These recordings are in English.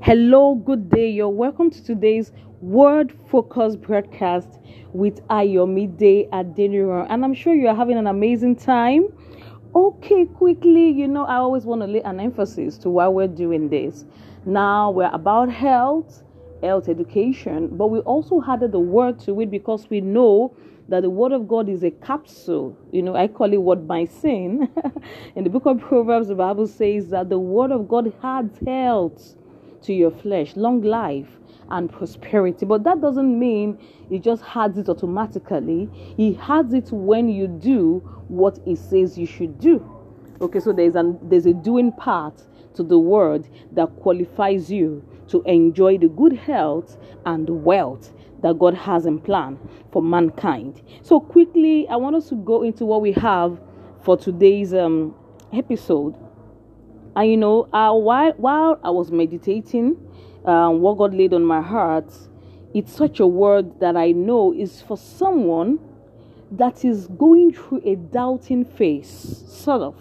Hello, good day. You're welcome to today's Word Focus broadcast with Ayomide Adeniran, and I'm sure you are having an amazing time. Okay, quickly, I always want to lay an emphasis to why we're doing this. Now we're about health education, but we also added the word to it because we know that the word of God is a capsule. I call it word by sin. In the book of Proverbs, the Bible says that the word of God adds health to your flesh, long life and prosperity. But that doesn't mean it just adds it automatically. He adds it when you do what he says you should do. Okay, so there's a doing part to the word that qualifies you to enjoy the good health and wealth that God has in plan for mankind. So quickly, I want us to go into what we have for today's episode. And while I was meditating, what God laid on my heart, it's such a word that I know is for someone that is going through a doubting phase, sort of.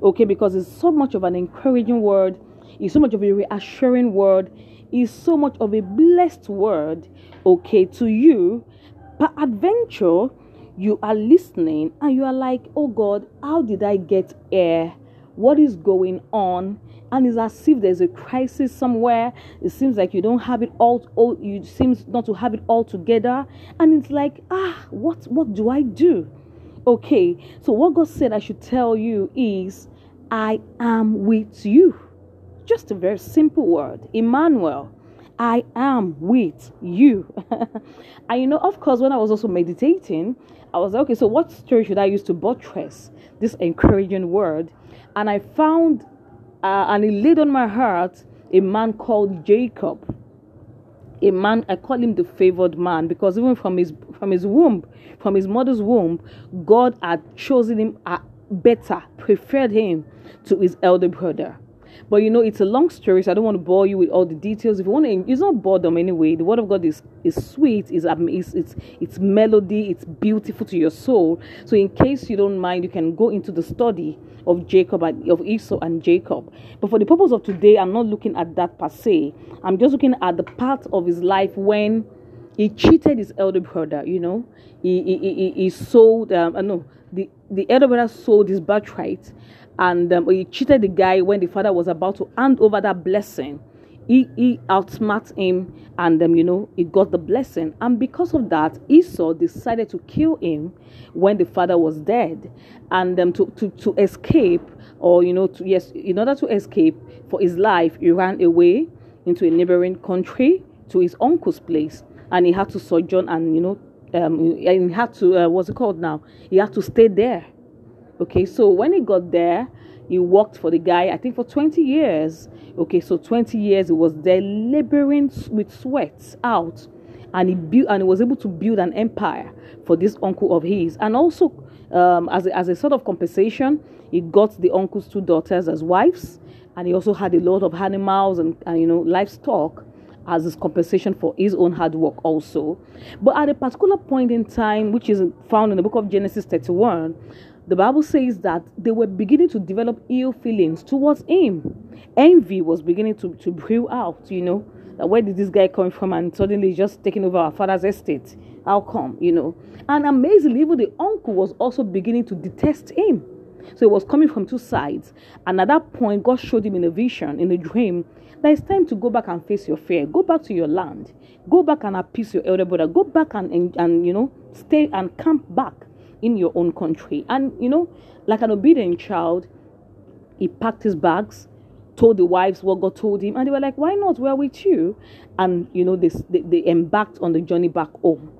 Okay, because it's so much of an encouraging word, it's so much of a reassuring word, it's so much of a blessed word, okay, to you. Peradventure, you are listening and you are like, oh God, how did I get here? What is going on? And it's as if there's a crisis somewhere. It seems like you don't have it all. You seems not to have it all together. And it's like, what do I do? Okay, so what God said I should tell you is, I am with you. Just a very simple word, Emmanuel. I am with you. And of course, when I was also meditating, I was like, okay, so what story should I use to buttress this encouraging word? And I found, and it laid on my heart, a man called Jacob. A man, I call him the favored man, because even from his mother's womb, God had chosen him preferred him to his elder brother. But it's a long story, so I don't want to bore you with all the details. If you want to, it's not boredom anyway. The word of God is sweet, it's melody, it's beautiful to your soul. So in case you don't mind, you can go into the study of Esau and Jacob. But for the purpose of today, I'm not looking at that per se. I'm just looking at the part of his life when he cheated his elder brother. He sold. The elder brother sold his birthright. And he cheated the guy when the father was about to hand over that blessing. He outsmarted him, and he got the blessing. And because of that, Esau decided to kill him when the father was dead, and to escape, or in order to escape for his life, he ran away into a neighboring country to his uncle's place, and he had to sojourn, and and he had to He had to stay there. Okay, so when he got there, he worked for the guy, I think, for 20 years. Okay, so 20 years he was there laboring with sweat out, and he was able to build an empire for this uncle of his. And also, as a sort of compensation, he got the uncle's two daughters as wives, and he also had a lot of animals and livestock as his compensation for his own hard work also. But at a particular point in time, which is found in the book of Genesis 31, the Bible says that they were beginning to develop ill feelings towards him. Envy was beginning to brew out, That where did this guy come from, and suddenly he's just taking over our father's estate? How come, And amazingly, even the uncle was also beginning to detest him. So it was coming from two sides. And at that point, God showed him in a vision, in a dream, that it's time to go back and face your fear. Go back to your land. Go back and appease your elder brother. Go back and stay and camp back in your own country. And like an obedient child, he packed his bags, told the wives what God told him, and they were like, why not, we're with you. And they embarked on the journey back home.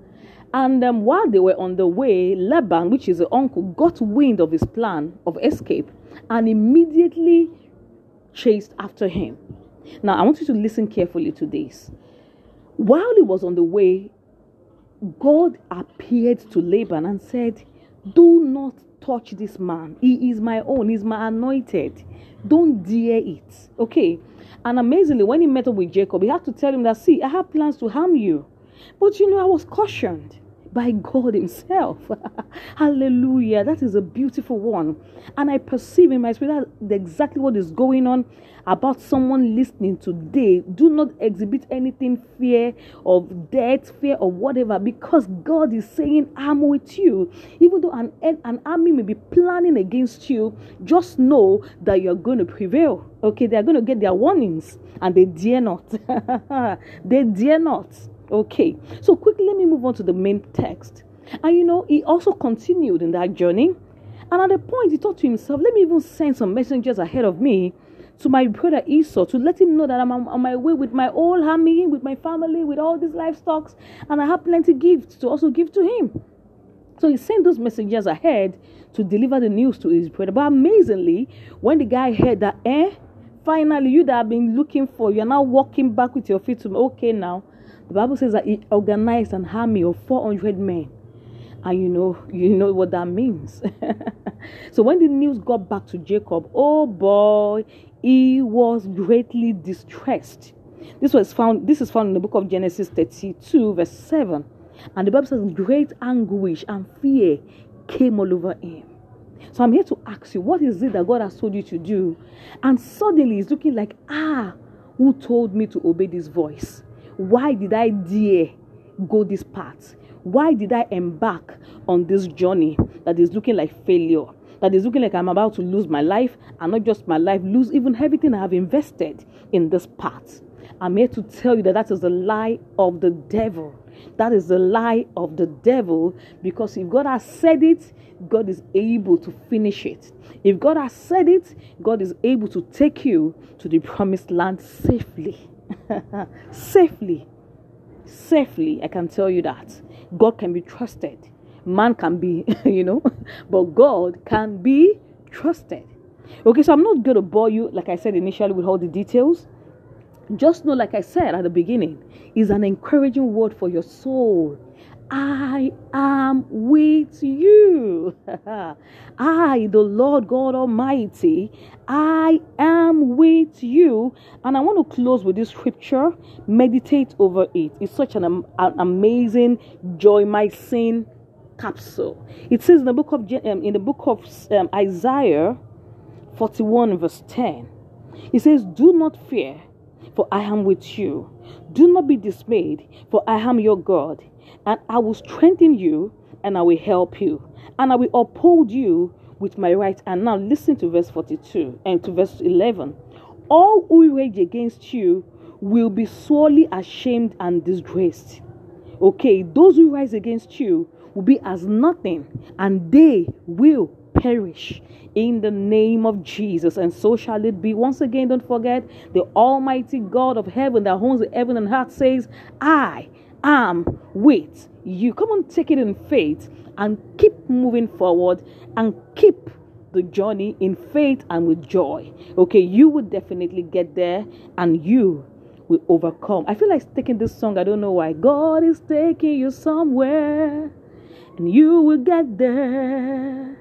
And while they were on the way, Laban, which is the uncle, got wind of his plan of escape and immediately chased after him. Now I want you to listen carefully to this. While he was on the way, God appeared to Laban and said, do not touch this man. He is my own. He's my anointed. Don't dare it. Okay. And amazingly, when he met up with Jacob, he had to tell him that, see, I have plans to harm you. But I was cautioned by God himself. Hallelujah. That is a beautiful one. And I perceive in my spirit that exactly what is going on about someone listening today. Do not exhibit anything fear of death, fear of whatever, because God is saying, I'm with you. Even though an army may be planning against you, just know that you're going to prevail. Okay, they're going to get their warnings and they dare not. They dare not. Okay, so quickly let me move on to the main text. And you know, he also continued in that journey. And at a point, he thought to himself, let me even send some messengers ahead of me to my brother Esau to let him know that I'm on my way with my whole army, with my family, with all these livestock, and I have plenty gifts to also give to him. So he sent those messengers ahead to deliver the news to his brother. But amazingly, when the guy heard that, finally, you that I've been looking for, you're now walking back with your feet to me. Okay, now. The Bible says that he organized an army of 400 men. And you know what that means. So when the news got back to Jacob, oh boy, he was greatly distressed. This is found in the book of Genesis 32, verse 7. And the Bible says great anguish and fear came all over him. So I'm here to ask you, what is it that God has told you to do? And suddenly it's looking like, who told me to obey this voice? Why did I dare go this path? Why did I embark on this journey that is looking like failure? That is looking like I'm about to lose my life, and not just my life, lose even everything I have invested in this path. I'm here to tell you that is the lie of the devil. That is the lie of the devil, because if God has said it, God is able to finish it. If God has said it, God is able to take you to the promised land safely. Safely, I can tell you that. God can be trusted. Man can be, but God can be trusted. Okay, so I'm not going to bore you, like I said initially, with all the details. Just know, like I said at the beginning, is an encouraging word for your soul. I am with you. I, the Lord God Almighty, I am with you. And I want to close with this scripture. Meditate over it. It's such an amazing joy my sin capsule. It says in the book of Isaiah 41 verse 10. It says, do not fear, for I am with you. Do not be dismayed, for I am your God. And I will strengthen you, and I will help you, and I will uphold you with my right. And now listen to verse 42 and to verse 11. All who rage against you will be sorely ashamed and disgraced. Okay, those who rise against you will be as nothing, and they will perish in the name of Jesus, and so shall it be. Once again, don't forget, the Almighty God of heaven that owns heaven and earth says, I am with you. Come on, take it in faith and keep moving forward and keep the journey in faith and with joy. Okay, you will definitely get there, and you will overcome. I feel like taking this song. I don't know why. God is taking you somewhere, and you will get there.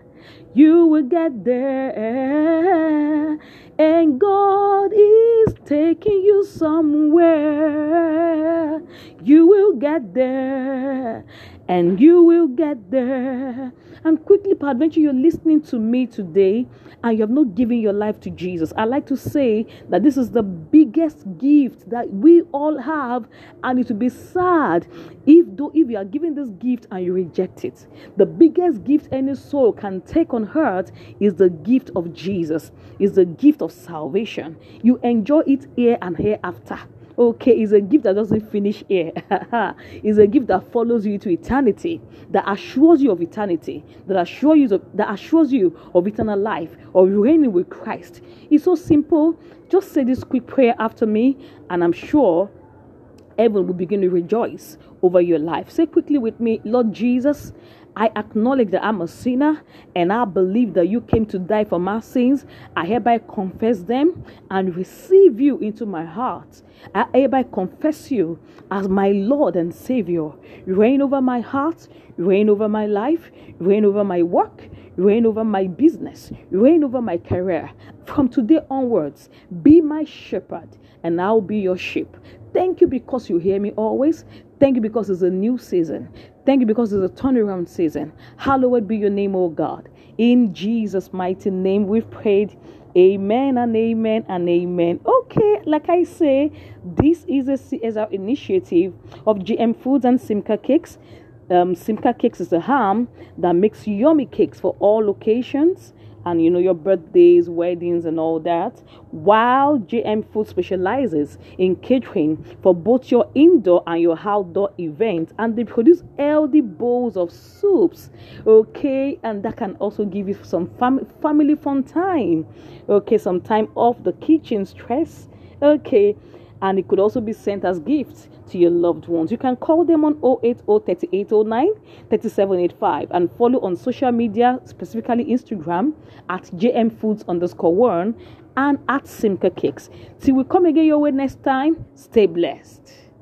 You will get there. And God is taking you somewhere. You will get there. And you will get there. And quickly, peradventure, you're listening to me today and you have not given your life to Jesus. I like to say that this is the biggest gift that we all have, and it will be sad if you are given this gift and you reject it. The biggest gift any soul can take on earth is the gift of Jesus, is the gift of salvation. You enjoy it here and hereafter. Okay, it's a gift that doesn't finish here. It's a gift that follows you to eternity, that assures you of eternity, that assures you of eternal life, of reigning with Christ. It's so simple. Just say this quick prayer after me, and I'm sure heaven will begin to rejoice over your life. Say quickly with me, Lord Jesus, I acknowledge that I'm a sinner, and I believe that you came to die for my sins. I hereby confess them and receive you into my heart. I hereby confess you as my Lord and Savior. Reign over my heart, reign over my life, reign over my work, reign over my business, reign over my career. From today onwards, be my shepherd, and I'll be your sheep. Thank you because you hear me always. Thank you because it's a new season. Thank you because it's a turnaround season. Hallowed be your name, O God. In Jesus' mighty name, we've prayed. Amen and amen and amen. Okay, like I say, this is a CSR initiative of GM Foods and Simca Cakes. Simca Cakes is a ham that makes yummy cakes for all locations and, you know, your birthdays, weddings, and all that, while GM Food specializes in catering for both your indoor and your outdoor events, and they produce healthy bowls of soups, okay, and that can also give you some family fun time, okay, some time off the kitchen stress, okay, and it could also be sent as gifts to your loved ones. You can call them on 080-3809-3785 and follow on social media, specifically Instagram at jmfoods_1 and at Simca Cakes. Till we come again your way next time, stay blessed.